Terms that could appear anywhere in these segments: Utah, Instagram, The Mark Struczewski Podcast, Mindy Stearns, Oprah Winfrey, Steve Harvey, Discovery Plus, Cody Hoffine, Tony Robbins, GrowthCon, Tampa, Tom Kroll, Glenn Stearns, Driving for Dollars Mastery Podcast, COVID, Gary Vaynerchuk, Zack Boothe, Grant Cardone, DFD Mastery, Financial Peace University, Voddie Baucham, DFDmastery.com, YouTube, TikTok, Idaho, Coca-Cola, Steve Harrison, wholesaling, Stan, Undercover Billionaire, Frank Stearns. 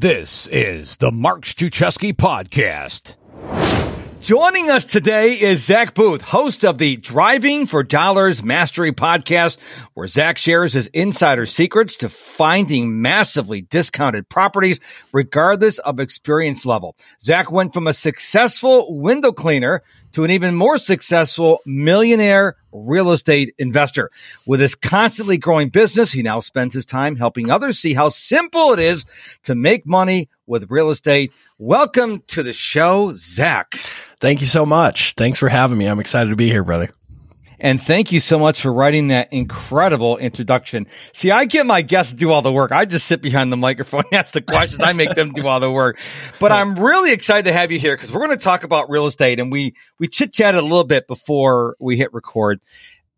This is the Mark Struczewski Podcast. Joining us today is Zack Boothe, host of the Driving for Dollars Mastery Podcast, where Zack shares his insider secrets to finding massively discounted properties, regardless of experience level. Zack went from a successful window cleaner to an even more successful millionaire real estate investor. With his constantly growing business, he now spends his time helping others see how simple it is to make money with real estate. Welcome to the show, Zack. Thank you so much. Thanks for having me. I'm excited to be here, brother. And thank you so much for writing that incredible introduction. See, I get my guests to do all the work. I just sit behind the microphone and ask the questions. I make them do all the work. But I'm really excited to have you here because we're going to talk about real estate. And we chit-chatted a little bit before we hit record.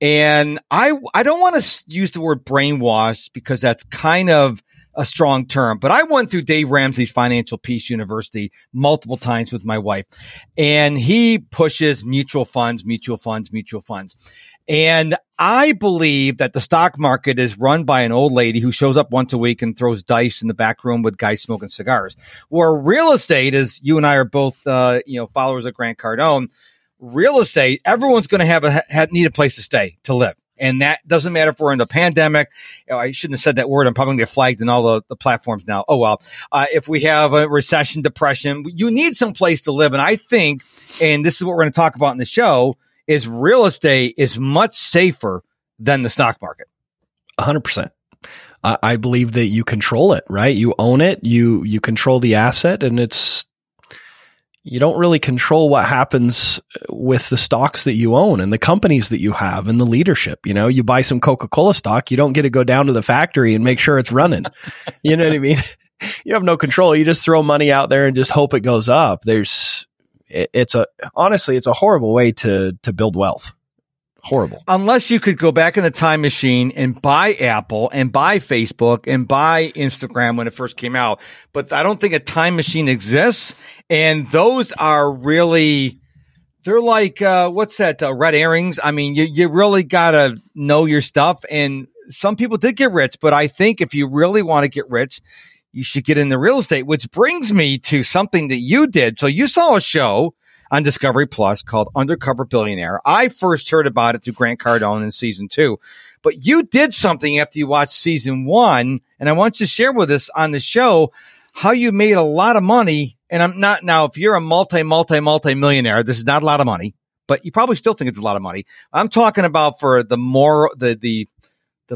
And I don't want to use the word brainwash because that's kind of a strong term, but I went through Dave Ramsey's Financial Peace University multiple times with my wife, and he pushes mutual funds. And I believe that the stock market is run by an old lady who shows up once a week and throws dice in the back room with guys smoking cigars. Where real estate is, you and I are both, followers of Grant Cardone. Real estate, everyone's going to need a place to stay to live. And that doesn't matter if we're in the pandemic. I shouldn't have said that word. I'm probably going to get flagged in all the platforms now. Oh, well. If we have a recession, depression, you need some place to live. And I think, and this is what we're going to talk about in the show, is real estate is much safer than the stock market. 100%. I believe that you control it, right? You own it. You control the asset, and you don't really control what happens with the stocks that you own and the companies that you have and the leadership. You know, you buy some Coca-Cola stock, you don't get to go down to the factory and make sure it's running. You know what I mean? You have no control. You just throw money out there and just hope it goes up. It's a horrible way to build wealth. Horrible. Unless you could go back in the time machine and buy Apple and buy Facebook and buy Instagram when it first came out. But I don't think a time machine exists. And those are really, they're like, what's that? Red herrings. I mean, you really got to know your stuff. And some people did get rich, but I think if you really want to get rich, you should get into real estate, which brings me to something that you did. So you saw a show on Discovery Plus called Undercover Billionaire. I first heard about it through Grant Cardone in season 2, but you did something after you watched season 1. And I want you to share with us on the show how you made a lot of money. And I'm not, now, if you're a multi millionaire, this is not a lot of money, but you probably still think it's a lot of money. I'm talking about for the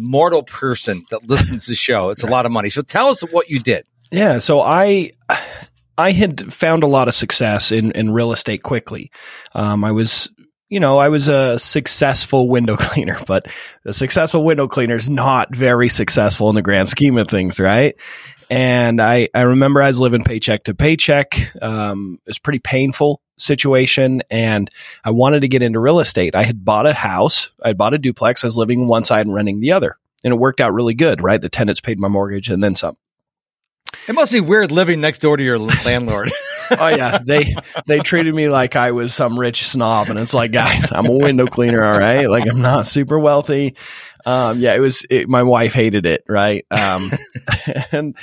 mortal person that listens to the show. It's a lot of money. So tell us what you did. Yeah. So I had found a lot of success in real estate quickly. I was a successful window cleaner, but a successful window cleaner is not very successful in the grand scheme of things, right? And I remember I was living paycheck to paycheck. It was a pretty painful situation, and I wanted to get into real estate. I had bought a house. I bought a duplex. I was living on one side and renting the other, and it worked out really good, right? The tenants paid my mortgage and then some. It must be weird living next door to your landlord. Oh yeah, they treated me like I was some rich snob, and it's like, guys, I'm a window cleaner, all right? Like, I'm not super wealthy. My wife hated it, right? And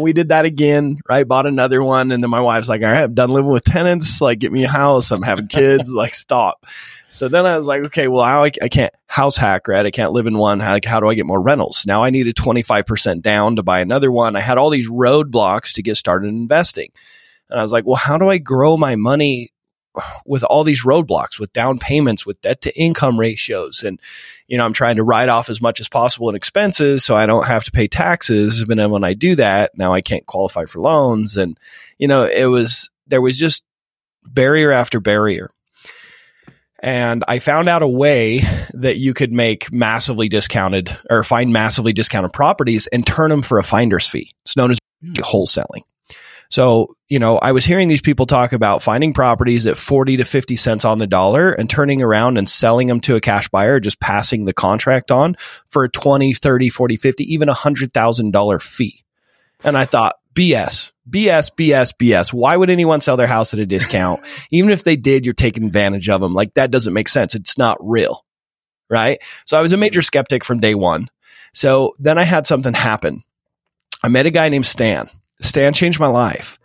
we did that again, right? Bought another one, and then my wife's like, all right, I'm done living with tenants. Like, get me a house. I'm having kids. Like, stop. So then I was like, okay, well, I can't house hack, right? I can't live in one. How do I get more rentals? Now I needed 25% down to buy another one. I had all these roadblocks to get started investing. And I was like, well, how do I grow my money with all these roadblocks, with down payments, with debt to income ratios? And, I'm trying to write off as much as possible in expenses so I don't have to pay taxes. But then when I do that, now I can't qualify for loans. And, there was just barrier after barrier. And I found out a way that you could make massively discounted or find massively discounted properties and turn them for a finder's fee. It's known as wholesaling. So, I was hearing these people talk about finding properties at 40 to 50 cents on the dollar and turning around and selling them to a cash buyer, just passing the contract on for a 20, 30, 40, 50, even $100,000 fee. And I thought, BS. Why would anyone sell their house at a discount? Even if they did, you're taking advantage of them. Like, that doesn't make sense. It's not real, right? So I was a major skeptic from day one. So then I had something happen. I met a guy named Stan. Stan changed my life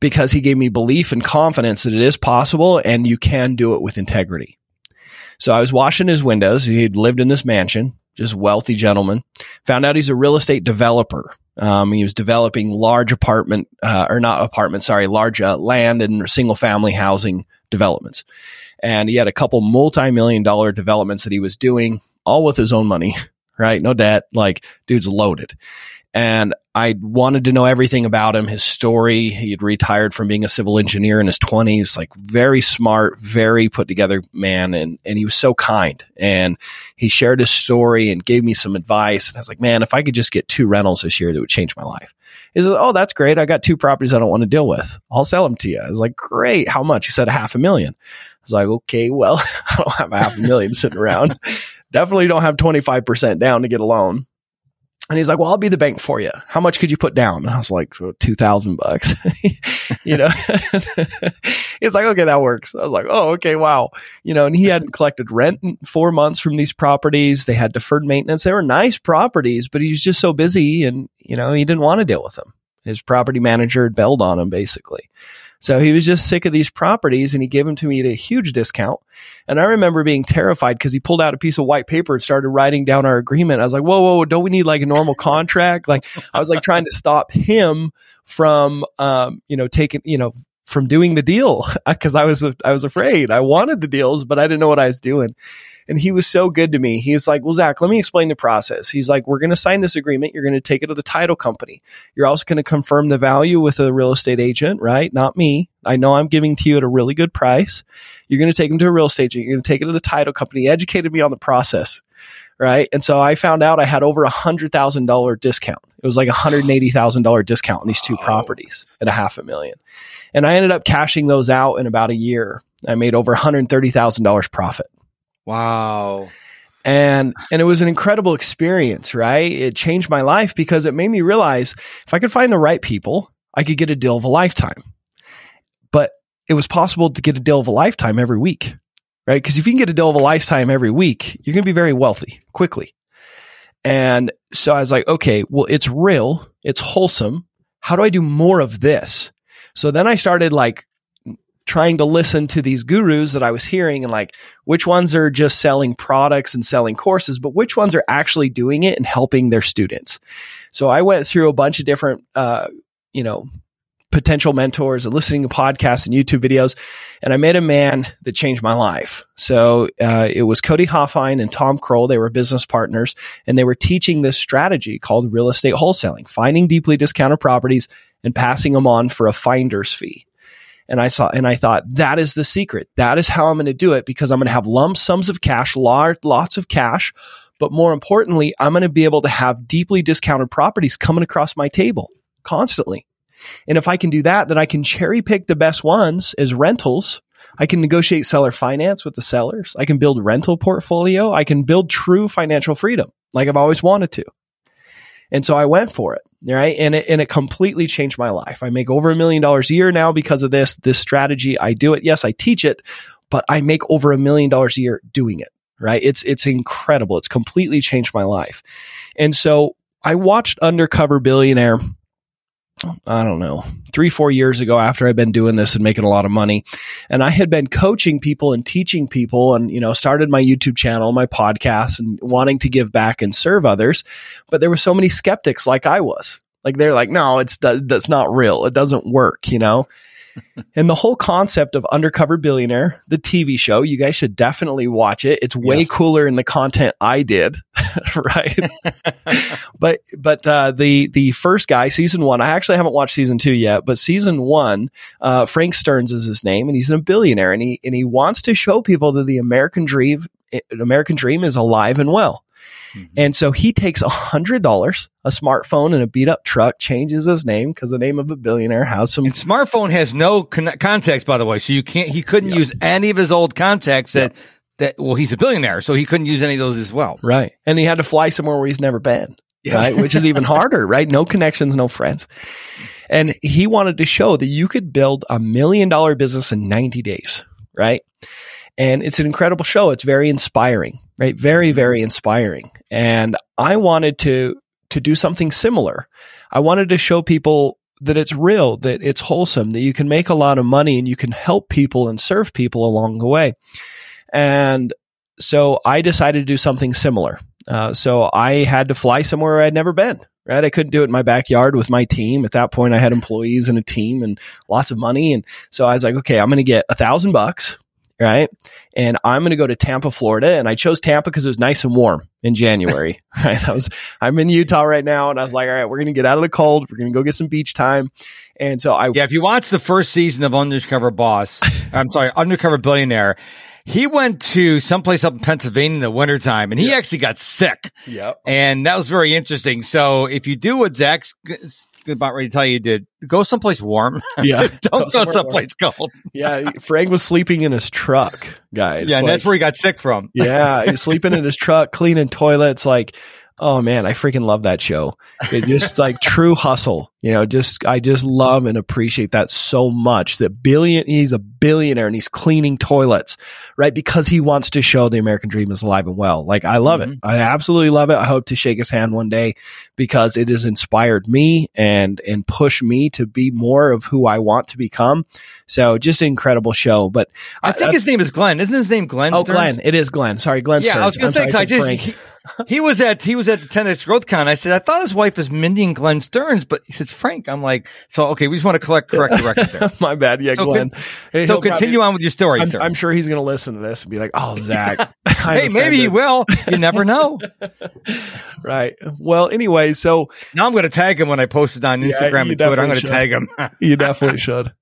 because he gave me belief and confidence that it is possible and you can do it with integrity. So I was washing his windows. He had lived in this mansion, just wealthy gentleman. Found out he's a real estate developer. He was developing large land and single family housing developments. And he had a couple multi-million-dollar developments that he was doing all with his own money, right? No debt, like dude's loaded. And I wanted to know everything about him, his story. He had retired from being a civil engineer in his 20s, like very smart, very put together man. And he was so kind, and he shared his story and gave me some advice. And I was like, man, if I could just get 2 rentals this year, that would change my life. He said, oh, that's great. I got 2 properties I don't want to deal with. I'll sell them to you. I was like, great. How much? He said $500,000. I was like, okay, well, I don't have $500,000 sitting around. Definitely don't have 25% down to get a loan. And he's like, well, I'll be the bank for you. How much could you put down? And I was like, $2,000. You know, he's like, okay, that works. I was like, oh, okay, wow. You know, and he hadn't collected rent in 4 months from these properties. They had deferred maintenance. They were nice properties, but he was just so busy and, you know, he didn't want to deal with them. His property manager had bailed on him, basically. So he was just sick of these properties, and he gave them to me at a huge discount. And I remember being terrified because he pulled out a piece of white paper and started writing down our agreement. I was like, whoa, whoa, whoa, don't we need like a normal contract? Like I was like trying to stop him from, from doing the deal because I was afraid. I wanted the deals, but I didn't know what I was doing. And he was so good to me. He's like, well, Zach, let me explain the process. He's like, we're going to sign this agreement. You're going to take it to the title company. You're also going to confirm the value with a real estate agent, right? Not me. I know I'm giving to you at a really good price. You're going to take them to a real estate agent. You're going to take it to the title company. He educated me on the process, right? And so I found out I had over $100,000 discount. It was like $180,000 discount on these 2 properties at $500,000. And I ended up cashing those out in about a year. I made over $130,000 profit. Wow. And it was an incredible experience, right? It changed my life because it made me realize if I could find the right people, I could get a deal of a lifetime. But it was possible to get a deal of a lifetime every week, right? Because if you can get a deal of a lifetime every week, you're going to be very wealthy quickly. And so I was like, okay, well, it's real. It's wholesome. How do I do more of this? So then I started like trying to listen to these gurus that I was hearing and like which ones are just selling products and selling courses, but which ones are actually doing it and helping their students. So I went through a bunch of different, potential mentors and listening to podcasts and YouTube videos. And I met a man that changed my life. So it was Cody Hoffine and Tom Kroll. They were business partners, and they were teaching this strategy called real estate wholesaling, finding deeply discounted properties and passing them on for a finder's fee. And I thought, that is the secret. That is how I'm going to do it, because I'm going to have lump sums of cash, lots of cash. But more importantly, I'm going to be able to have deeply discounted properties coming across my table constantly. And if I can do that, then I can cherry pick the best ones as rentals. I can negotiate seller finance with the sellers. I can build rental portfolio. I can build true financial freedom like I've always wanted to. And so I went for it, right? And it completely changed my life. I make over $1 million a year now because of this strategy. I do it. Yes, I teach it, but I make over $1 million a year doing it, right? It's incredible. It's completely changed my life. And so I watched Undercover Billionaire, I don't know, 3-4 years ago, after I'd been doing this and making a lot of money. And I had been coaching people and teaching people and, you know, started my YouTube channel, my podcast, and wanting to give back and serve others. But there were so many skeptics like I was. Like, they're like, no, that's not real. It doesn't work, you know? And the whole concept of Undercover Billionaire, the TV show, you guys should definitely watch it. It's way cooler in the content I did, right? But the first guy, season 1, I actually haven't watched season 2 yet, but season 1, Frank Stearns is his name, and he's a billionaire, and he wants to show people that the American dream is alive and well. And so he takes $100, a smartphone, and a beat up truck, changes his name because the name of a billionaire has some. And smartphone has no contacts, by the way. So you can't, he couldn't use any of his old contacts well, he's a billionaire, so he couldn't use any of those as well. Right. And he had to fly somewhere where he's never been, right? Which is even harder, right? No connections, no friends. And he wanted to show that you could build $1 million business in 90 days, right? And it's an incredible show. It's very inspiring, right? Very, very inspiring. And I wanted to do something similar. I wanted to show people that it's real, that it's wholesome, that you can make a lot of money and you can help people and serve people along the way. And so I decided to do something similar. So I had to fly somewhere I'd never been, right? I couldn't do it in my backyard with my team. At that point, I had employees and a team and lots of money. And so I was like, okay, I'm going to get $1,000, right? And I'm going to go to Tampa, Florida. And I chose Tampa because it was nice and warm in January, right? I'm in Utah right now. And I was like, all right, we're going to get out of the cold. We're going to go get some beach time. And so if you watch the first season of Undercover Billionaire, he went to someplace up in Pennsylvania in the wintertime, and he actually got sick. Yep. And that was very interesting. So if you do what Zach's about ready to tell you did, go someplace warm. Yeah. Don't go someplace cold. Yeah. Frank was sleeping in his truck, guys. Yeah. And that's where he got sick from. Yeah. He's sleeping in his truck, cleaning toilets. Like, oh man, I freaking love that show. It just like true hustle, I just love and appreciate that so much. He's a billionaire and he's cleaning toilets, right? Because he wants to show the American dream is alive and well. Like I love it. I absolutely love it. I hope to shake his hand one day because it has inspired me and pushed me to be more of who I want to become. So just an incredible show. But I think his name is Glenn. Isn't his name Glenn? Oh, Stearns? Glenn. It is Glenn. Sorry, Glenn Stearns. Yeah, I was going to say, he was at the 10X Growth Con. I said, I thought his wife was Mindy and Glenn Stearns, but he said, Frank. I'm like, so, okay, we just want to correct the record there. My bad. Yeah, so Glenn. So continue on with your story, sir. I'm sure he's going to listen to this and be like, oh, Zach. Hey, maybe he will. You never know. Right. Well, anyway, so. Now I'm going to tag him when I post it on Instagram and Twitter. I'm going to tag him. You definitely should.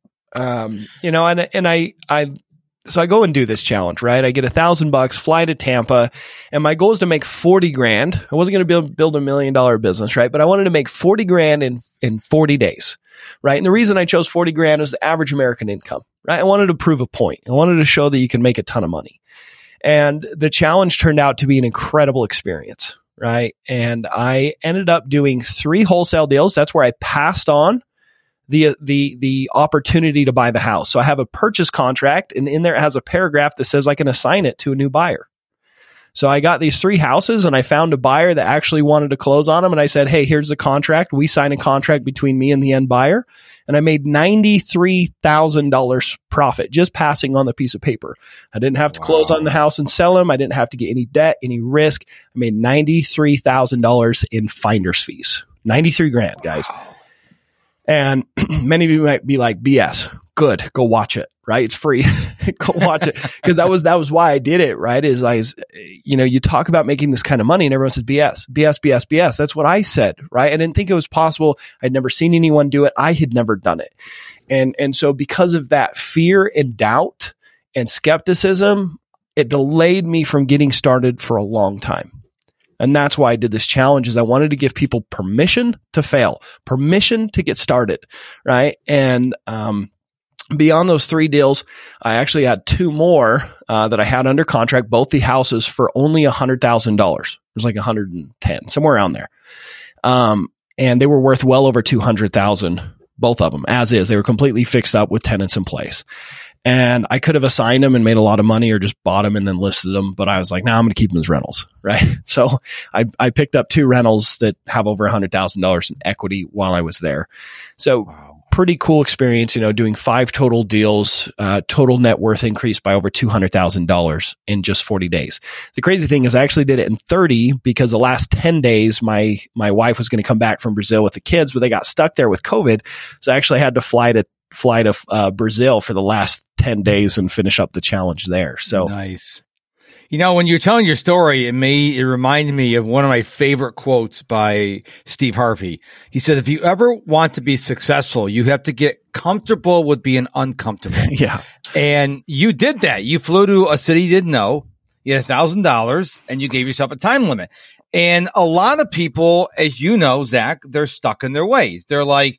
So I go and do this challenge, right? I get $1,000, fly to Tampa, and my goal is to make 40 grand. I wasn't going to build $1 million business, right? But I wanted to make 40 grand in 40 days, right? And the reason I chose 40 grand is the average American income, right? I wanted to prove a point. I wanted to show that you can make a ton of money. And the challenge turned out to be an incredible experience, right? And I ended up doing 3 wholesale deals. That's where I passed on the opportunity to buy the house. So I have a purchase contract, and in there it has a paragraph that says I can assign it to a new buyer. So I got these 3 houses and I found a buyer that actually wanted to close on them. And I said, hey, here's the contract. We sign a contract between me and the end buyer. And I made $93,000 profit just passing on the piece of paper. I didn't have to close on the house and sell them. I didn't have to get any debt, any risk. I made $93,000 in finder's fees, 93 grand, guys. Wow. And many of you might be like, BS, good, go watch it, right? It's free. Go watch it. Because that was why I did it, right? Is you talk about making this kind of money and everyone says, BS, BS, BS, BS. That's what I said, right? I didn't think it was possible. I'd never seen anyone do it. I had never done it. And so because of that fear and doubt and skepticism, it delayed me from getting started for a long time. And that's why I did this challenge, is I wanted to give people permission to fail, permission to get started, right? And beyond those 3 deals, I actually had 2 more that I had under contract, both the houses, for only $100,000. It was like $110,000, somewhere around there. And they were worth well over $200,000, both of them, as is. They were completely fixed up with tenants in place. And I could have assigned them and made a lot of money, or just bought them and then listed them. But I was like, I'm going to keep them as rentals, right? So I picked up 2 rentals that have over $100,000 in equity while I was there. So pretty cool experience, doing 5 total deals, total net worth increased by over $200,000 in just 40 days. The crazy thing is I actually did it in 30 because the last 10 days, my wife was going to come back from Brazil with the kids, but they got stuck there with COVID. So I actually had to fly to Brazil for the last 10 days and finish up the challenge there. So nice. When you're telling your story, it reminded me of one of my favorite quotes by Steve Harvey. He said, if you ever want to be successful, you have to get comfortable with being uncomfortable. Yeah. And you did that. You flew to a city you didn't know. You had $1,000 and you gave yourself a time limit. And a lot of people, as you know, Zach, they're stuck in their ways. They're like,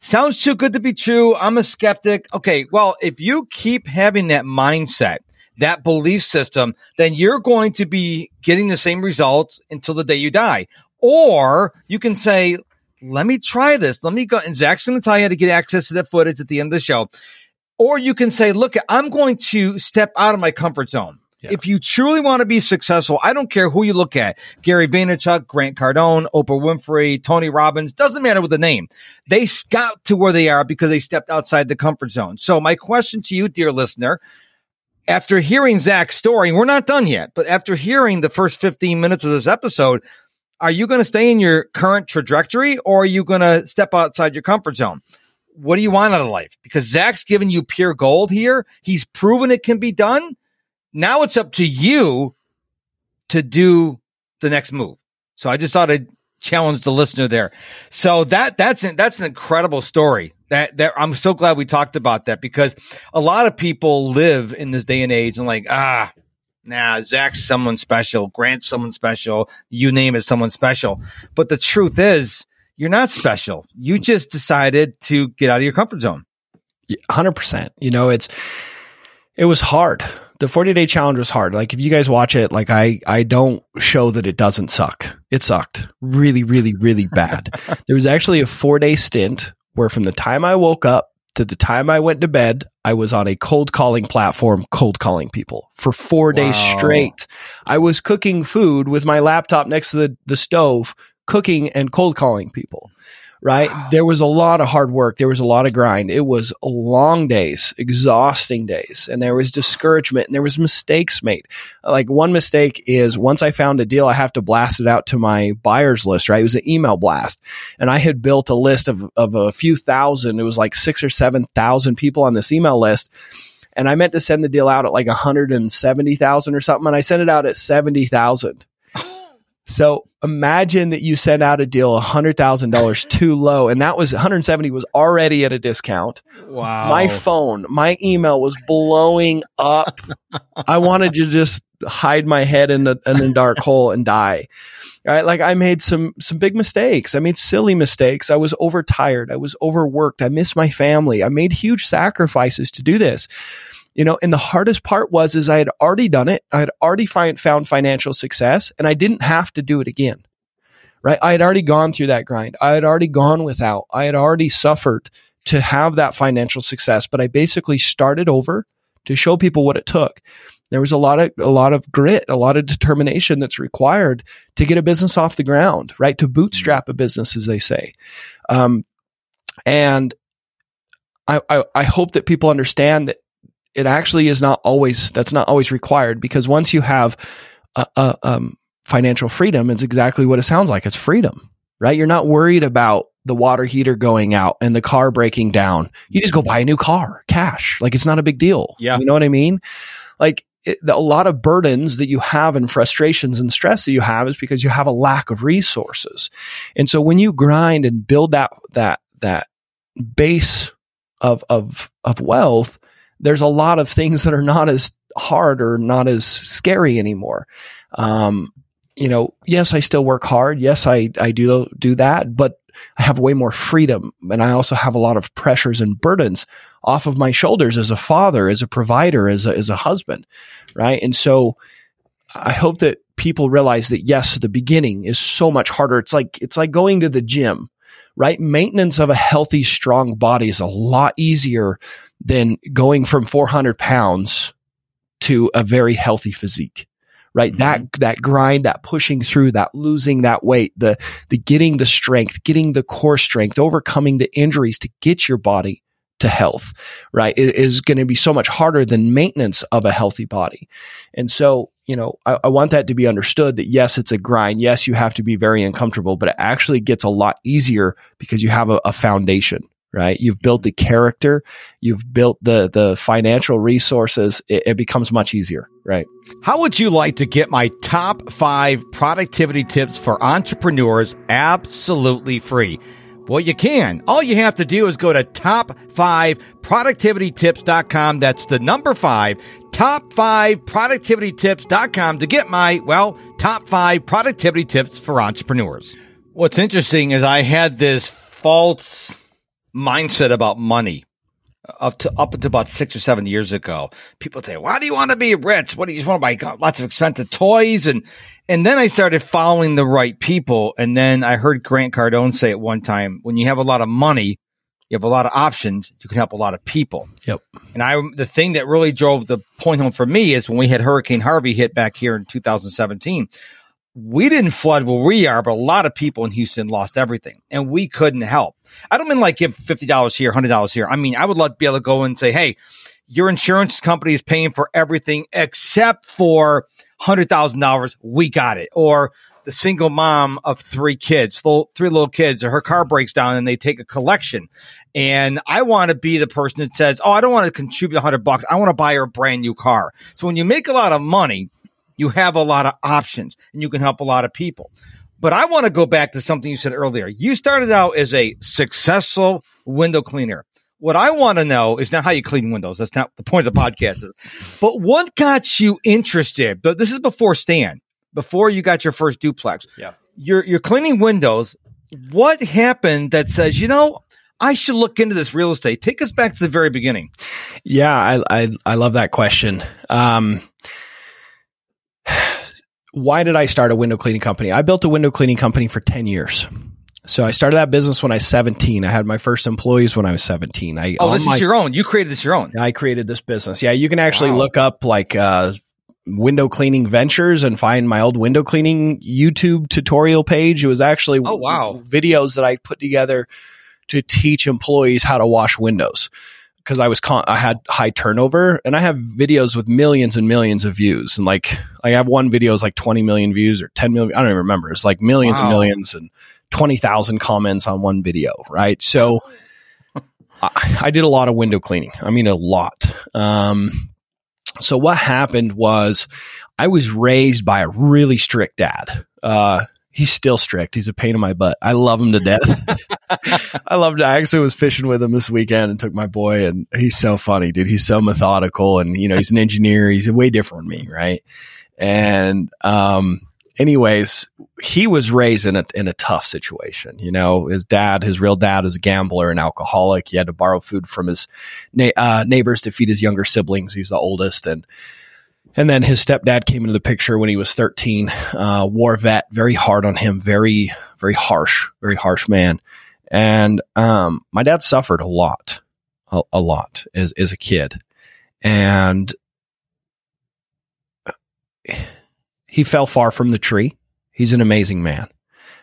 sounds too good to be true. I'm a skeptic. Okay, well, if you keep having that mindset, that belief system, then you're going to be getting the same results until the day you die. Or you can say, let me try this. Let me go. And Zach's going to tell you how to get access to that footage at the end of the show. Or you can say, look, I'm going to step out of my comfort zone. Yeah. If you truly want to be successful, I don't care who you look at, Gary Vaynerchuk, Grant Cardone, Oprah Winfrey, Tony Robbins, doesn't matter with the name. They got to where they are because they stepped outside the comfort zone. So my question to you, dear listener, after hearing Zack's story, we're not done yet, but after hearing the first 15 minutes of this episode, are you going to stay in your current trajectory or are you going to step outside your comfort zone? What do you want out of life? Because Zack's given you pure gold here. He's proven it can be done. Now it's up to you to do the next move. So I just thought I'd challenge the listener there. So that's an incredible story. That I'm so glad we talked about that because a lot of people live in this day and age and like, Zack's someone special, Grant's someone special, you name it, someone special. But the truth is you're not special. You just decided to get out of your comfort zone. 100%. You know, it was hard. The 40-day challenge was hard. Like if you guys watch it, like I don't show that it doesn't suck. It sucked really, really, really bad. There was actually a 4-day stint where from the time I woke up to the time I went to bed, I was on a cold calling platform, cold calling people for 4 days straight. I was cooking food with my laptop next to the stove, cooking and cold calling people. Right. Wow. There was a lot of hard work. There was a lot of grind. It was long days, exhausting days. And there was discouragement and there was mistakes made. Like one mistake is once I found a deal, I have to blast it out to my buyers list, right? It was an email blast. And I had built a list of a few thousand. It was like 6,000 or 7,000 people on this email list. And I meant to send the deal out at like 170,000 or something. And I sent it out at 70,000. So imagine that you send out a deal $100,000 too low, and that was 170 was already at a discount. Wow! My phone, my email was blowing up. I wanted to just hide my head in a dark hole and die. Right? Like I made some big mistakes. I made silly mistakes. I was overtired. I was overworked. I missed my family. I made huge sacrifices to do this. You know, and the hardest part was I had already done it. I had already found financial success and I didn't have to do it again, right? I had already gone through that grind. I had already gone without. I had already suffered to have that financial success, but I basically started over to show people what it took. There was a lot of grit, a lot of determination that's required to get a business off the ground, right? To bootstrap a business, as they say. And I hope that people understand that it actually is not always required because once you have financial freedom, it's exactly what it sounds like. It's freedom, right? You're not worried about the water heater going out and the car breaking down. You just go buy a new car, cash. Like it's not a big deal. Yeah. You know what I mean? Like a lot of burdens that you have and frustrations and stress that you have is because you have a lack of resources. And so when you grind and build that base of wealth, there's a lot of things that are not as hard or not as scary anymore. You know, yes, I still work hard. Yes, I do that, but I have way more freedom. And I also have a lot of pressures and burdens off of my shoulders as a father, as a provider, as a husband, right? And so I hope that people realize that, yes, the beginning is so much harder. It's like going to the gym, right? Maintenance of a healthy, strong body is a lot easier than going from 400 pounds to a very healthy physique, right? Mm-hmm. That grind, that pushing through, that losing that weight, the getting the strength, getting the core strength, overcoming the injuries to get your body to health, right? Is going to be so much harder than maintenance of a healthy body. And so, you know, I want that to be understood that yes, it's a grind. Yes, you have to be very uncomfortable, but it actually gets a lot easier because you have a foundation. Right? You've built the character, you've built the financial resources. It becomes much easier, right? How would you like to get my top 5 productivity tips for entrepreneurs absolutely free? Well, you can. All you have to do is go to top5productivitytips.com. That's the number 5, top5productivitytips.com to get my, well, top 5 productivity tips for entrepreneurs. What's interesting is I had this false mindset about money up to about 6 or 7 years ago. People say, why do you want to be rich? What do you just want to buy lots of expensive toys? And then I started following the right people. And then I heard Grant Cardone say at one time, when you have a lot of money, you have a lot of options. You can help a lot of people. Yep. And the thing that really drove the point home for me is when we had Hurricane Harvey hit back here in 2017, we didn't flood where we are, but a lot of people in Houston lost everything, and we couldn't help. I don't mean like give $50 here, $100 here. I mean, I would love to be able to go and say, hey, your insurance company is paying for everything except for $100,000. We got it. Or the single mom of three little kids, or her car breaks down and they take a collection. And I want to be the person that says, oh, I don't want to contribute $100. I want to buy her a brand new car. So when you make a lot of money, you have a lot of options and you can help a lot of people. But I want to go back to something you said earlier. You started out as a successful window cleaner. What I want to know is not how you clean windows. That's not the point of the podcast. But what got you interested? But this is before Stan, before you got your first duplex. Yeah. You're cleaning windows. What happened that says, you know, I should look into this real estate? Take us back to the very beginning. Yeah, I love that question. Why did I start a window cleaning company? I built a window cleaning company for 10 years. So I started that business when I was 17. I had my first employees when I was 17. This is your own. You created this your own. I created this business. Yeah, you can actually look up like window cleaning ventures and find my old window cleaning YouTube tutorial page. It was actually videos that I put together to teach employees how to wash windows. Because I had high turnover, and I have videos with millions and millions of views, and like I have one video is like 20 million views or 10 million. I don't even remember. It's like millions and millions and 20,000 comments on one video, right? So I did a lot of window cleaning. I mean, a lot. So what happened was I was raised by a really strict dad. He's still strict. He's a pain in my butt. I love him to death. I actually was fishing with him this weekend and took my boy, and he's so funny, dude. He's so methodical, and you know, he's an engineer. He's way different than me, right? And anyways, he was raised in a tough situation. You know, his real dad is a gambler and alcoholic. He had to borrow food from his neighbors to feed his younger siblings. He's the oldest, And then his stepdad came into the picture when he was 13, war vet, very hard on him, very, very harsh man. And my dad suffered a lot as a kid. And he fell far from the tree. He's an amazing man,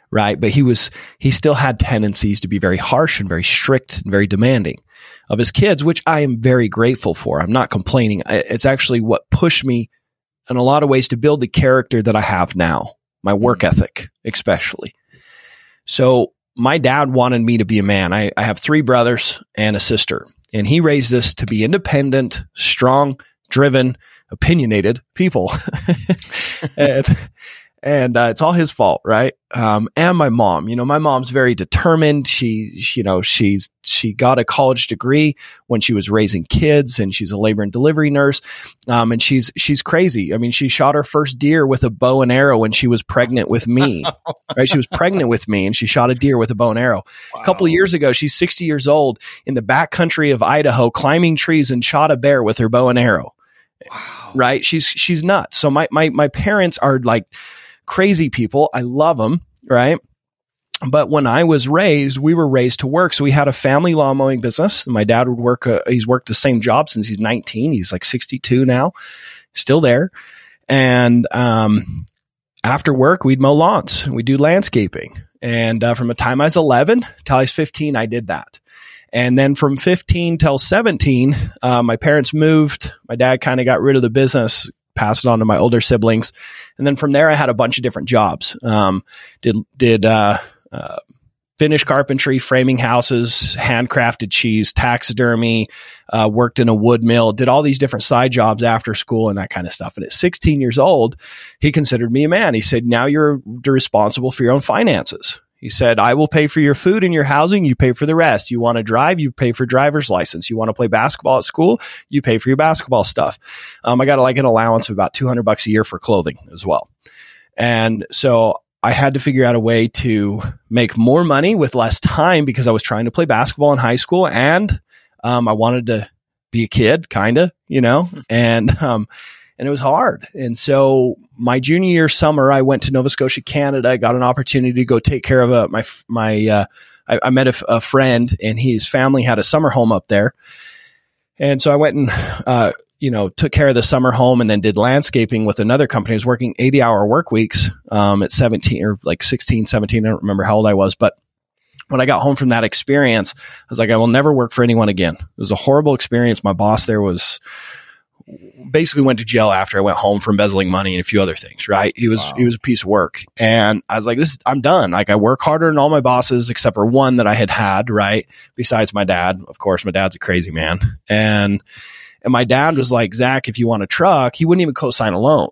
right? But he still had tendencies to be very harsh and very strict and very demanding of his kids, which I am very grateful for. I'm not complaining. It's actually what pushed me in a lot of ways to build the character that I have now, my work ethic, especially. So my dad wanted me to be a man. I have three brothers and a sister, and he raised us to be independent, strong, driven, opinionated people. And it's all his fault, right? And my mom, you know, my mom's very determined. She got a college degree when she was raising kids, and she's a labor and delivery nurse. And she's crazy. I mean, she shot her first deer with a bow and arrow when she was pregnant with me, right? She was pregnant with me, and she shot a deer with a bow and arrow. Wow. A couple of years ago, she's 60 years old in the backcountry of Idaho, climbing trees, and shot a bear with her bow and arrow. Wow. Right? She's nuts. So my parents are like crazy people. I love them, right? But when I was raised, we were raised to work. So we had a family lawn mowing business. My dad would work. He's worked the same job since he's 19. He's like 62 now, still there. And after work, we'd mow lawns. We do landscaping. And from the time I was 11 till I was 15, I did that. And then from 15 till 17, my parents moved. My dad kind of got rid of the business, passed it on to my older siblings. And then from there, I had a bunch of different jobs. Did finish carpentry, framing houses, handcrafted cheese, taxidermy, worked in a wood mill, did all these different side jobs after school and that kind of stuff. And at 16 years old, he considered me a man. He said, now you're responsible for your own finances. He said, I will pay for your food and your housing. You pay for the rest. You want to drive? You pay for driver's license. You want to play basketball at school? You pay for your basketball stuff. I got like an allowance of about $200 a year for clothing as well. And so I had to figure out a way to make more money with less time because I was trying to play basketball in high school. And I wanted to be a kid, kind of, you know, and it was hard. And so my junior year summer, I went to Nova Scotia, Canada. I got an opportunity to go take care of my I met a friend, and his family had a summer home up there. And so I went and, took care of the summer home, and then did landscaping with another company. I was working 80-hour work weeks at 17 or like 16, 17. I don't remember how old I was. But when I got home from that experience, I was like, I will never work for anyone again. It was a horrible experience. My boss there was basically went to jail after I went home for embezzling money and a few other things, right? He was a piece of work. And I was like, I'm done. Like, I work harder than all my bosses, except for one that I had, right? Besides my dad. Of course, my dad's a crazy man. And my dad was like, Zach, if you want a truck, he wouldn't even co-sign a loan.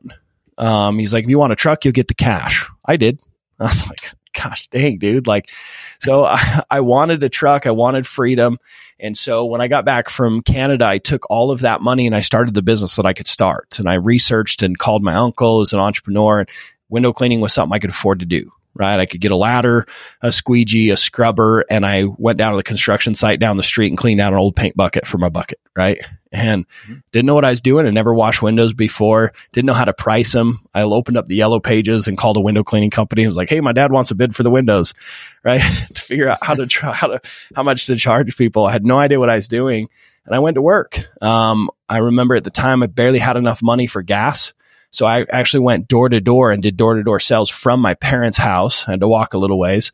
He's like, if you want a truck, you'll get the cash. I did. I was like, gosh, dang, dude. Like, so I wanted a truck. I wanted freedom. And so when I got back from Canada, I took all of that money and I started the business that I could start. And I researched and called my uncle as an entrepreneur. And window cleaning was something I could afford to do, right? I could get a ladder, a squeegee, a scrubber. And I went down to the construction site down the street and cleaned out an old paint bucket for my bucket, right? And didn't know what I was doing. I never washed windows before. Didn't know how to price them. I opened up the yellow pages and called a window cleaning company. And was like, hey, my dad wants a bid for the windows, right? To figure out how much to charge people. I had no idea what I was doing. And I went to work. I remember at the time, I barely had enough money for gas. So I actually went door to door and did door to door sales from my parents' house. I had to walk a little ways,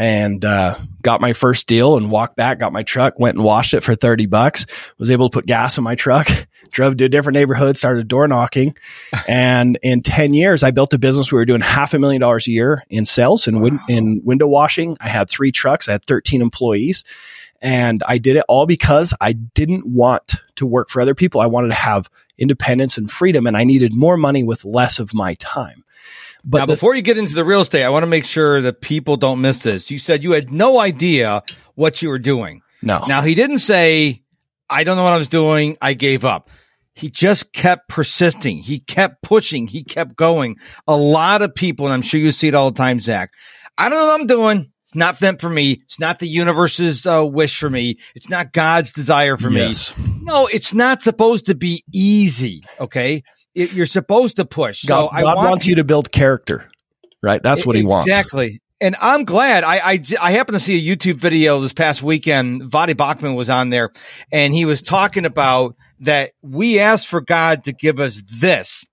and got my first deal and walked back, got my truck, went and washed it for $30, was able to put gas in my truck, drove to a different neighborhood, started door knocking. And in 10 years, I built a business. We were doing $500,000 a year in sales and in window washing. I had 3 trucks. I had 13 employees. And I did it all because I didn't want to work for other people. I wanted to have independence and freedom, and I needed more money with less of my time. But now, before you get into the real estate, I want to make sure that people don't miss this. You said you had no idea what you were doing. No. Now, he didn't say, I don't know what I was doing. I gave up. He just kept persisting. He kept pushing. He kept going. A lot of people, and I'm sure you see it all the time, Zach, I don't know what I'm doing. It's not meant for me. It's not the universe's wish for me. It's not God's desire for me. No, it's not supposed to be easy. Okay. You're supposed to push. God, so God wants you to build character, right? That's what he wants. Exactly. And I'm glad. I happened to see a YouTube video this past weekend. Voddie Baucham was on there, and he was talking about that we asked for God to give us this,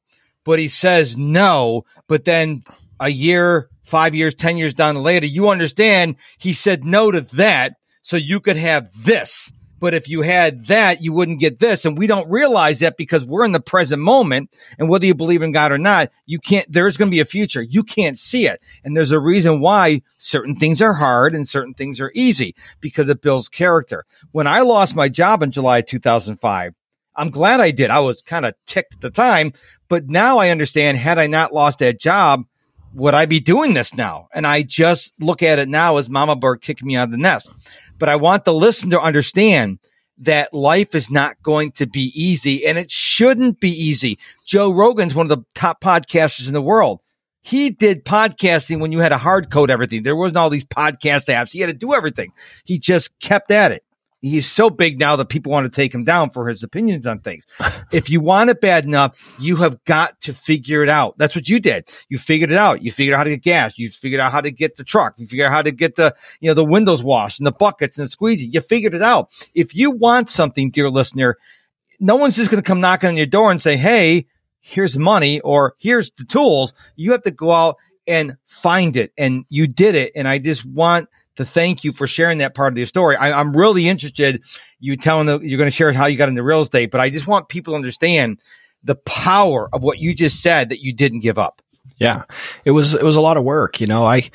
but he says no. But then a year, 5 years, 10 years down later, you understand he said no to that so you could have this. But if you had that, you wouldn't get this. And we don't realize that because we're in the present moment. And whether you believe in God or not, you can't, there's going to be a future. You can't see it. And there's a reason why certain things are hard and certain things are easy, because it builds character. When I lost my job in July 2005, I'm glad I did. I was kind of ticked at the time, but now I understand, had I not lost that job, would I be doing this now? And I just look at it now as mama bird kicking me out of the nest. But I want the listener to understand that life is not going to be easy, and it shouldn't be easy. Joe Rogan's one of the top podcasters in the world. He did podcasting when you had to hard code everything. There wasn't all these podcast apps. He had to do everything. He just kept at it. He's so big now that people want to take him down for his opinions on things. If you want it bad enough, you have got to figure it out. That's what you did. You figured it out. You figured out how to get gas. You figured out how to get the truck. You figured out how to get the, the windows washed and the buckets and the squeegee. You figured it out. If you want something, dear listener, no one's just going to come knocking on your door and say, hey, here's money or here's the tools. You have to go out and find it. And you did it. And I just want to thank you for sharing that part of your story. I'm really interested. You telling them you're going to share how you got into real estate, but I just want people to understand the power of what you just said, that you didn't give up. Yeah, it was a lot of work. I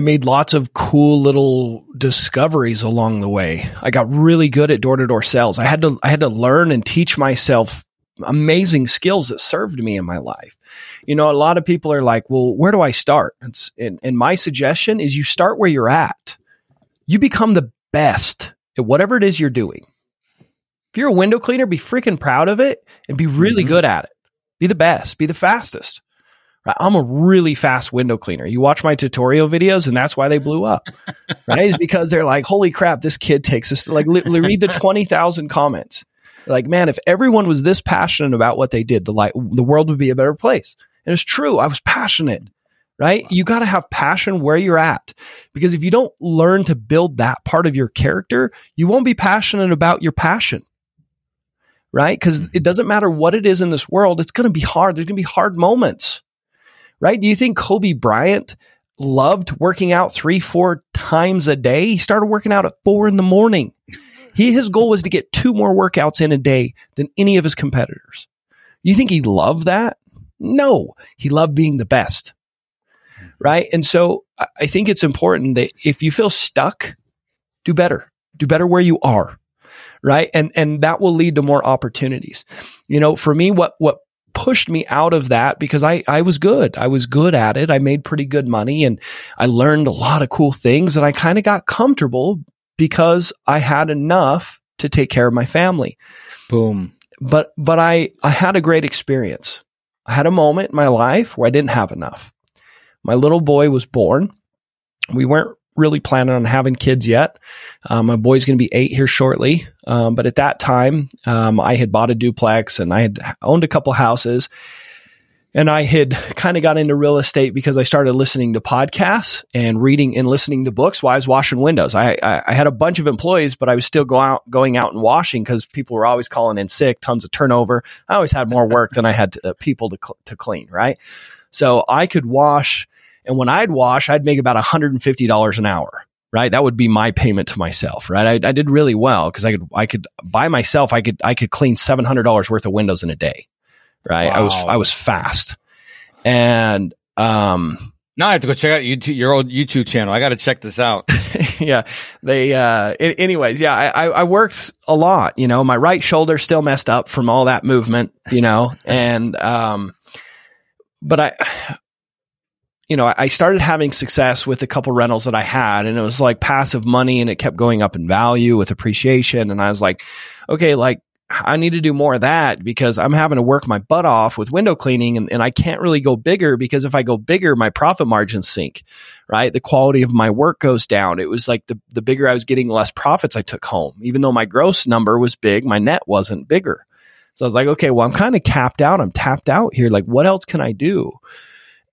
made lots of cool little discoveries along the way. I got really good at door-to-door sales. I had to learn and teach myself amazing skills that served me in my life. A lot of people are like, well, where do I start? And my suggestion is you start where you're at. You become the best at whatever it is you're doing. If you're a window cleaner, be freaking proud of it and be really good at it. Be the best, be the fastest. Right? I'm a really fast window cleaner. You watch my tutorial videos, and that's why they blew up, right? It's because they're like, holy crap, this kid takes us, like, read the 20,000 comments. Like, man, if everyone was this passionate about what they did, the world would be a better place. And it's true. I was passionate, right? Wow. You got to have passion where you're at, because if you don't learn to build that part of your character, you won't be passionate about your passion, right? Because it doesn't matter what it is in this world, it's going to be hard. There's going to be hard moments, right? Do you think Kobe Bryant loved working out 3-4 times a day? He started working out at 4 a.m. His goal was to get 2 more workouts in a day than any of his competitors. You think he loved that? No, he loved being the best, right? And so I think it's important that if you feel stuck, do better where you are, right? And that will lead to more opportunities. You know, for me, what pushed me out of that, because I was good at it. I made pretty good money and I learned a lot of cool things, and I kind of got comfortable because I had enough to take care of my family. Boom. But I had a great experience. I had a moment in my life where I didn't have enough. My little boy was born. We weren't really planning on having kids yet. My boy's going to be 8 here shortly. But at that time, I had bought a duplex and I had owned a couple houses, and I had kind of got into real estate because I started listening to podcasts and reading and listening to books while I was washing windows. I had a bunch of employees, but I was still going out and washing because people were always calling in sick, tons of turnover. I always had more work than I had people to clean, right? So I could wash. And when I'd wash, I'd make about $150 an hour, right? That would be my payment to myself, right? I did really well because I could by myself, I could clean $700 worth of windows in a day, right? Wow. I was fast. And now I have to go check out your old YouTube channel. I got to check this out. Yeah. Anyways, I worked a lot, you know, my right shoulder still messed up from all that movement, you know, and but I started having success with a couple rentals that I had, and it was like passive money, and it kept going up in value with appreciation. And I was like, okay, like I need to do more of that because I'm having to work my butt off with window cleaning, and I can't really go bigger because if I go bigger, my profit margins sink, right? The quality of my work goes down. It was like the bigger I was getting, less profits I took home. Even though my gross number was big, my net wasn't bigger. So I was like, okay, well, I'm kind of capped out. I'm tapped out here. Like, what else can I do?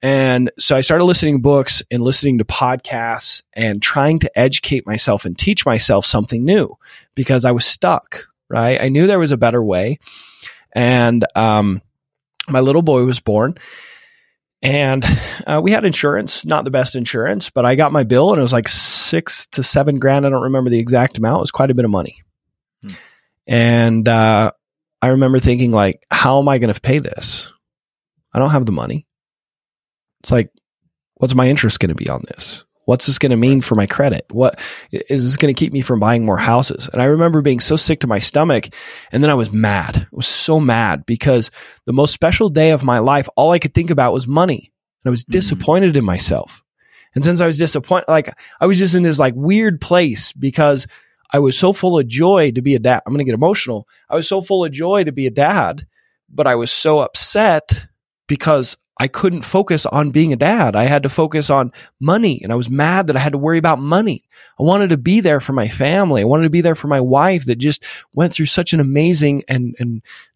And so I started listening to books and listening to podcasts and trying to educate myself and teach myself something new because I was stuck, right? I knew there was a better way. And my little boy was born, and we had insurance, not the best insurance, but I got my bill and it was like $6,000 to $7,000. I don't remember the exact amount. It was quite a bit of money. Hmm. And I remember thinking, like, how am I going to pay this? I don't have the money. It's like, what's my interest going to be on this? What's this going to mean for my credit? What is this going to keep me from buying more houses? And I remember being so sick to my stomach. And then I was mad. I was so mad because the most special day of my life, all I could think about was money. And I was disappointed in myself. And since I was disappointed, like I was just in this like weird place because I was so full of joy to be a dad. I'm going to get emotional. I was so full of joy to be a dad, but I was so upset because I couldn't focus on being a dad. I had to focus on money, and I was mad that I had to worry about money. I wanted to be there for my family. I wanted to be there for my wife that just went through such an amazing and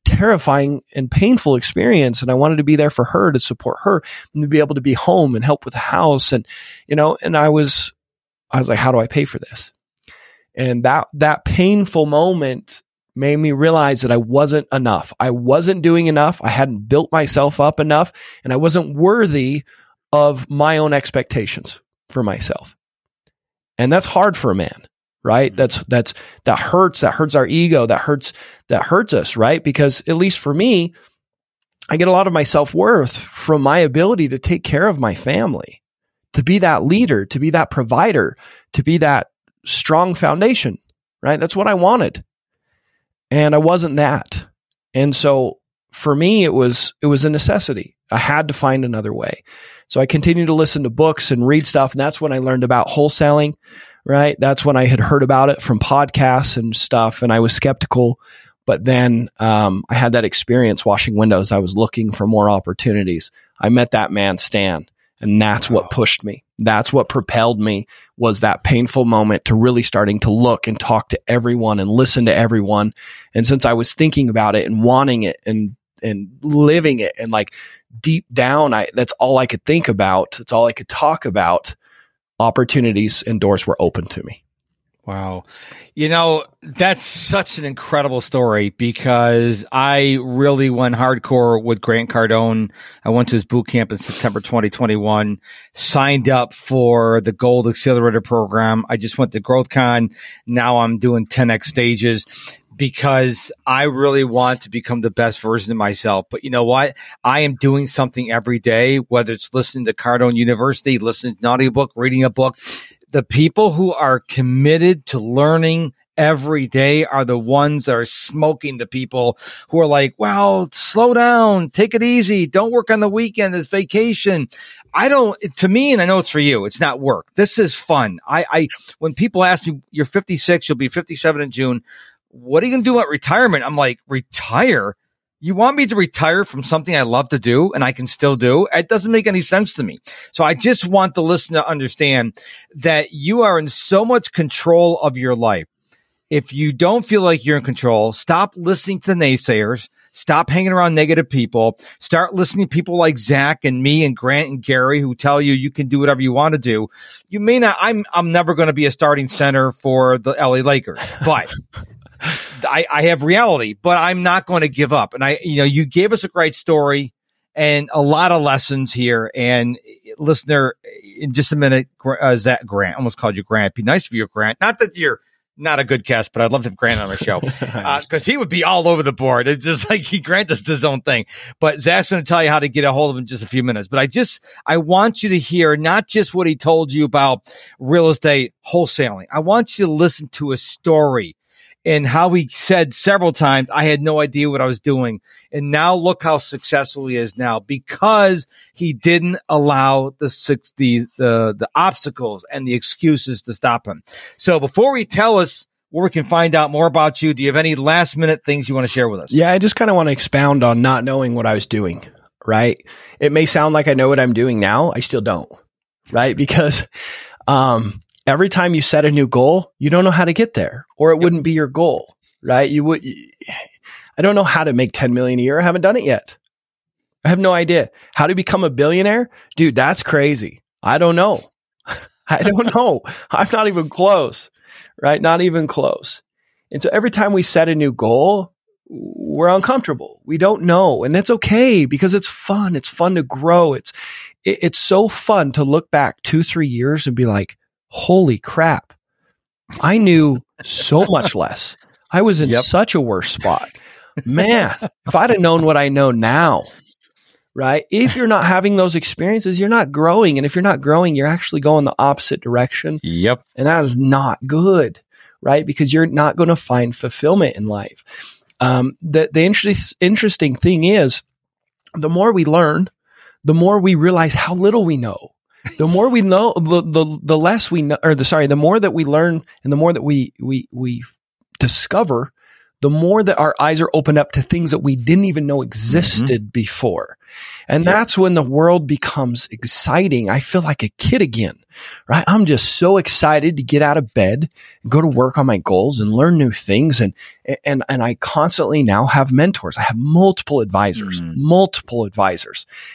terrifying and painful experience. And I wanted to be there for her, to support her, and to be able to be home and help with the house. And, you know, and I was like, how do I pay for this? And that painful moment made me realize that I wasn't enough. I wasn't doing enough. I hadn't built myself up enough, and I wasn't worthy of my own expectations for myself. And that's hard for a man, right? Mm-hmm. That hurts our ego. That hurts us, right? Because at least for me, I get a lot of my self-worth from my ability to take care of my family, to be that leader, to be that provider, to be that strong foundation, right? That's what I wanted. And I wasn't that. And so for me, it was a necessity. I had to find another way. So I continued to listen to books and read stuff. And that's when I learned about wholesaling, right? That's when I had heard about it from podcasts and stuff. And I was skeptical. But then I had that experience washing windows. I was looking for more opportunities. I met that man, Stan. And that's what pushed me. That's what propelled me, was that painful moment to really starting to look and talk to everyone and listen to everyone. And since I was thinking about it and wanting it and and living it. And like deep down, that's all I could think about. It's all I could talk about. Opportunities and doors were open to me. Wow. You know, that's such an incredible story because I really went hardcore with Grant Cardone. I went to his boot camp in September 2021, signed up for the Gold Accelerator program. I just went to GrowthCon. Now I'm doing 10X stages because I really want to become the best version of myself. But you know what? I am doing something every day, whether it's listening to Cardone University, listening to an audiobook, reading a book. The people who are committed to learning every day are the ones that are smoking the people who are like, well, slow down, take it easy. Don't work on the weekend. It's vacation. To me, and I know it's for you, it's not work. This is fun. When people ask me, you're 56, you'll be 57 in June. What are you going to do about retirement? I'm like, retire? You want me to retire from something I love to do and I can still do? It doesn't make any sense to me. So I just want the listener to understand that you are in so much control of your life. If you don't feel like you're in control, stop listening to naysayers. Stop hanging around negative people. Start listening to people like Zach and me and Grant and Gary who tell you you can do whatever you want to do. You may not. I'm never going to be a starting center for the LA Lakers, but I have reality, but I'm not going to give up. And you gave us a great story and a lot of lessons here. And listener, in just a minute, Zach Grant, almost called you Grant. Be nice if you're Grant. Not that you're not a good guest, but I'd love to have Grant on our show because he would be all over the board. It's just like Grant does his own thing. But Zach's going to tell you how to get a hold of him in just a few minutes. But I want you to hear not just what he told you about real estate wholesaling. I want you to listen to a story. And how he said several times, I had no idea what I was doing. And now look how successful he is now because he didn't allow the obstacles and the excuses to stop him. So before we tell us where we can find out more about you, do you have any last minute things you want to share with us? Yeah, I just kind of want to expound on not knowing what I was doing, right? It may sound like I know what I'm doing now. I still don't, right? Because, every time you set a new goal, you don't know how to get there, or it wouldn't be your goal, right? I don't know how to make 10 million a year. I haven't done it yet. I have no idea how to become a billionaire. Dude, that's crazy. I don't know. I'm not even close, right? Not even close. And so every time we set a new goal, we're uncomfortable. We don't know. And that's okay because it's fun. It's fun to grow. It's so fun to look back 2-3 years and be like, holy crap. I knew so much less. I was in such a worse spot. Man, if I'd have known what I know now, right? If you're not having those experiences, you're not growing. And if you're not growing, you're actually going the opposite direction. Yep. And that is not good, right? Because you're not going to find fulfillment in life. The interesting thing is the more we learn, the more we realize how little we know. The more we know, the less we know, the more that we learn and the more that we discover, the more that our eyes are opened up to things that we didn't even know existed before. And that's when the world becomes exciting. I feel like a kid again, right? I'm just so excited to get out of bed and go to work on my goals and learn new things. And I constantly now have mentors. I have multiple advisors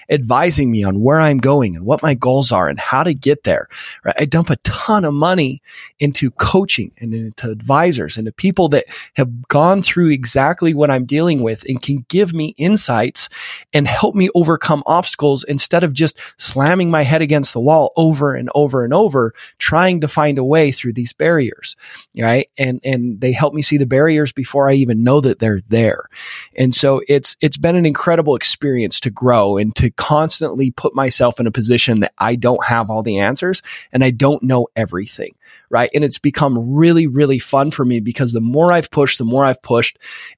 advising me on where I'm going and what my goals are and how to get there, right? I dump a ton of money into coaching and into advisors and to people that have gone through exactly what I'm dealing with and can give me insights and help me overcome obstacles instead of just slamming my head against the wall over and over and over, trying to find a way through these barriers, right? And they help me see the barriers before I even know that they're there. And so it's been an incredible experience to grow and to constantly put myself in a position that I don't have all the answers and I don't know everything, right? And it's become really, really fun for me because the more I've pushed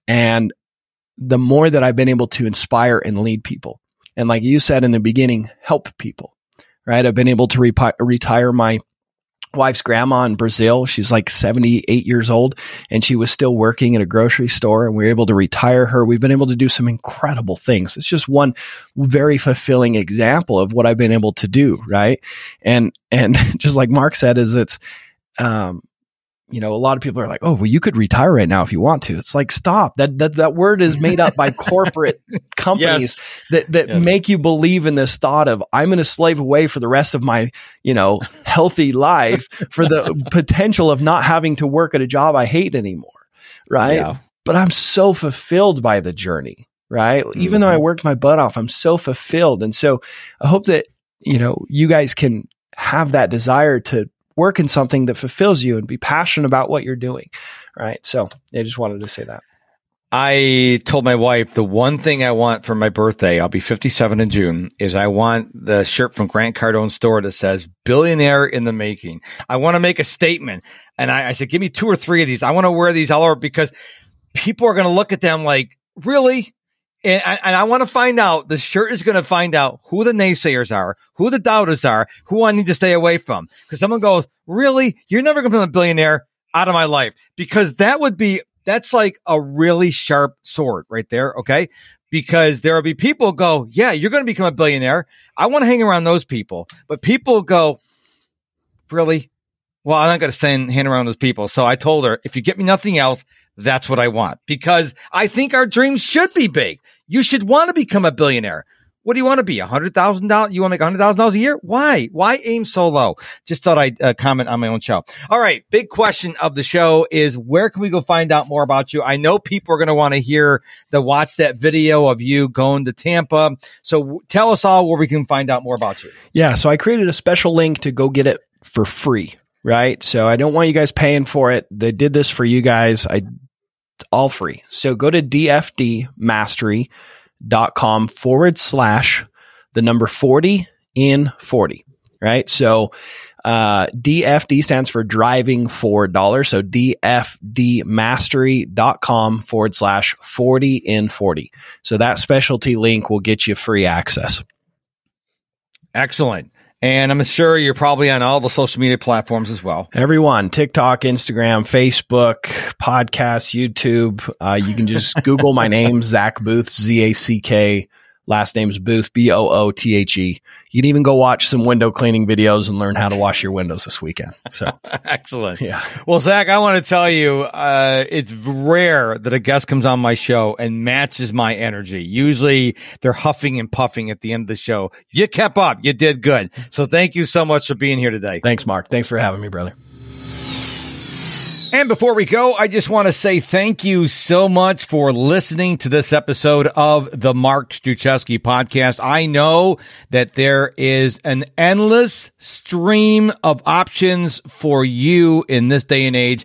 and the more that I've been able to inspire and lead people. And like you said in the beginning, help people, right? I've been able to retire my wife's grandma in Brazil. She's like 78 years old and she was still working at a grocery store and we were able to retire her. We've been able to do some incredible things. It's just one very fulfilling example of what I've been able to do, right? And just like Mark said, you know, a lot of people are like, oh, well, you could retire right now if you want to. It's like, stop. That word is made up by corporate companies that make you believe in this thought of, I'm going to slave away for the rest of my, you know, healthy life for the potential of not having to work at a job I hate anymore. Right. Yeah. But I'm so fulfilled by the journey. Right. Mm-hmm. Even though I worked my butt off, I'm so fulfilled. And so I hope that, you know, you guys can have that desire to work in something that fulfills you and be passionate about what you're doing, right? So I just wanted to say that. I told my wife the one thing I want for my birthday, I'll be 57 in June, is I want the shirt from Grant Cardone's store that says billionaire in the making. I want to make a statement. And I said, give me 2 or 3 of these. I want to wear these all over because people are going to look at them like, really? And I want to find out, the shirt is going to find out who the naysayers are, who the doubters are, who I need to stay away from. Because someone goes, really? You're never going to become a billionaire out of my life. Because that's like a really sharp sword right there, okay? Because there will be people go, yeah, you're going to become a billionaire. I want to hang around those people. But people go, really? Well, I'm not going to hang around those people. So I told her, if you get me nothing else, that's what I want, because I think our dreams should be big. You should want to become a billionaire. What do you want to be? $100,000? You want to make $100,000 a year? Why? Why aim so low? Just thought I'd comment on my own show. All right. Big question of the show is, where can we go find out more about you? I know people are going to want to watch that video of you going to Tampa. So tell us all where we can find out more about you. Yeah. So I created a special link to go get it for free. Right. So I don't want you guys paying for it. They did this for you guys. All free. So go to DFDmastery.com / the number 40 in 40. Right. So, DFD stands for Driving for Dollars. So DFDmastery.com / 40 in 40. So that specialty link will get you free access. Excellent. And I'm sure you're probably on all the social media platforms as well. Everyone, TikTok, Instagram, Facebook, podcasts, YouTube. You can just Google my name, Zack Boothe, Z-A-C-K. Last name's Boothe, B-O-O-T-H-E. You can even go watch some window cleaning videos and learn how to wash your windows this weekend. So excellent. Yeah. Well, Zack, I want to tell you, it's rare that a guest comes on my show and matches my energy. Usually they're huffing and puffing at the end of the show. You kept up. You did good. So thank you so much for being here today. Thanks, Mark. Thanks for having me, brother. And before we go, I just want to say thank you so much for listening to this episode of the Mark Struczewski Podcast. I know that there is an endless stream of options for you in this day and age,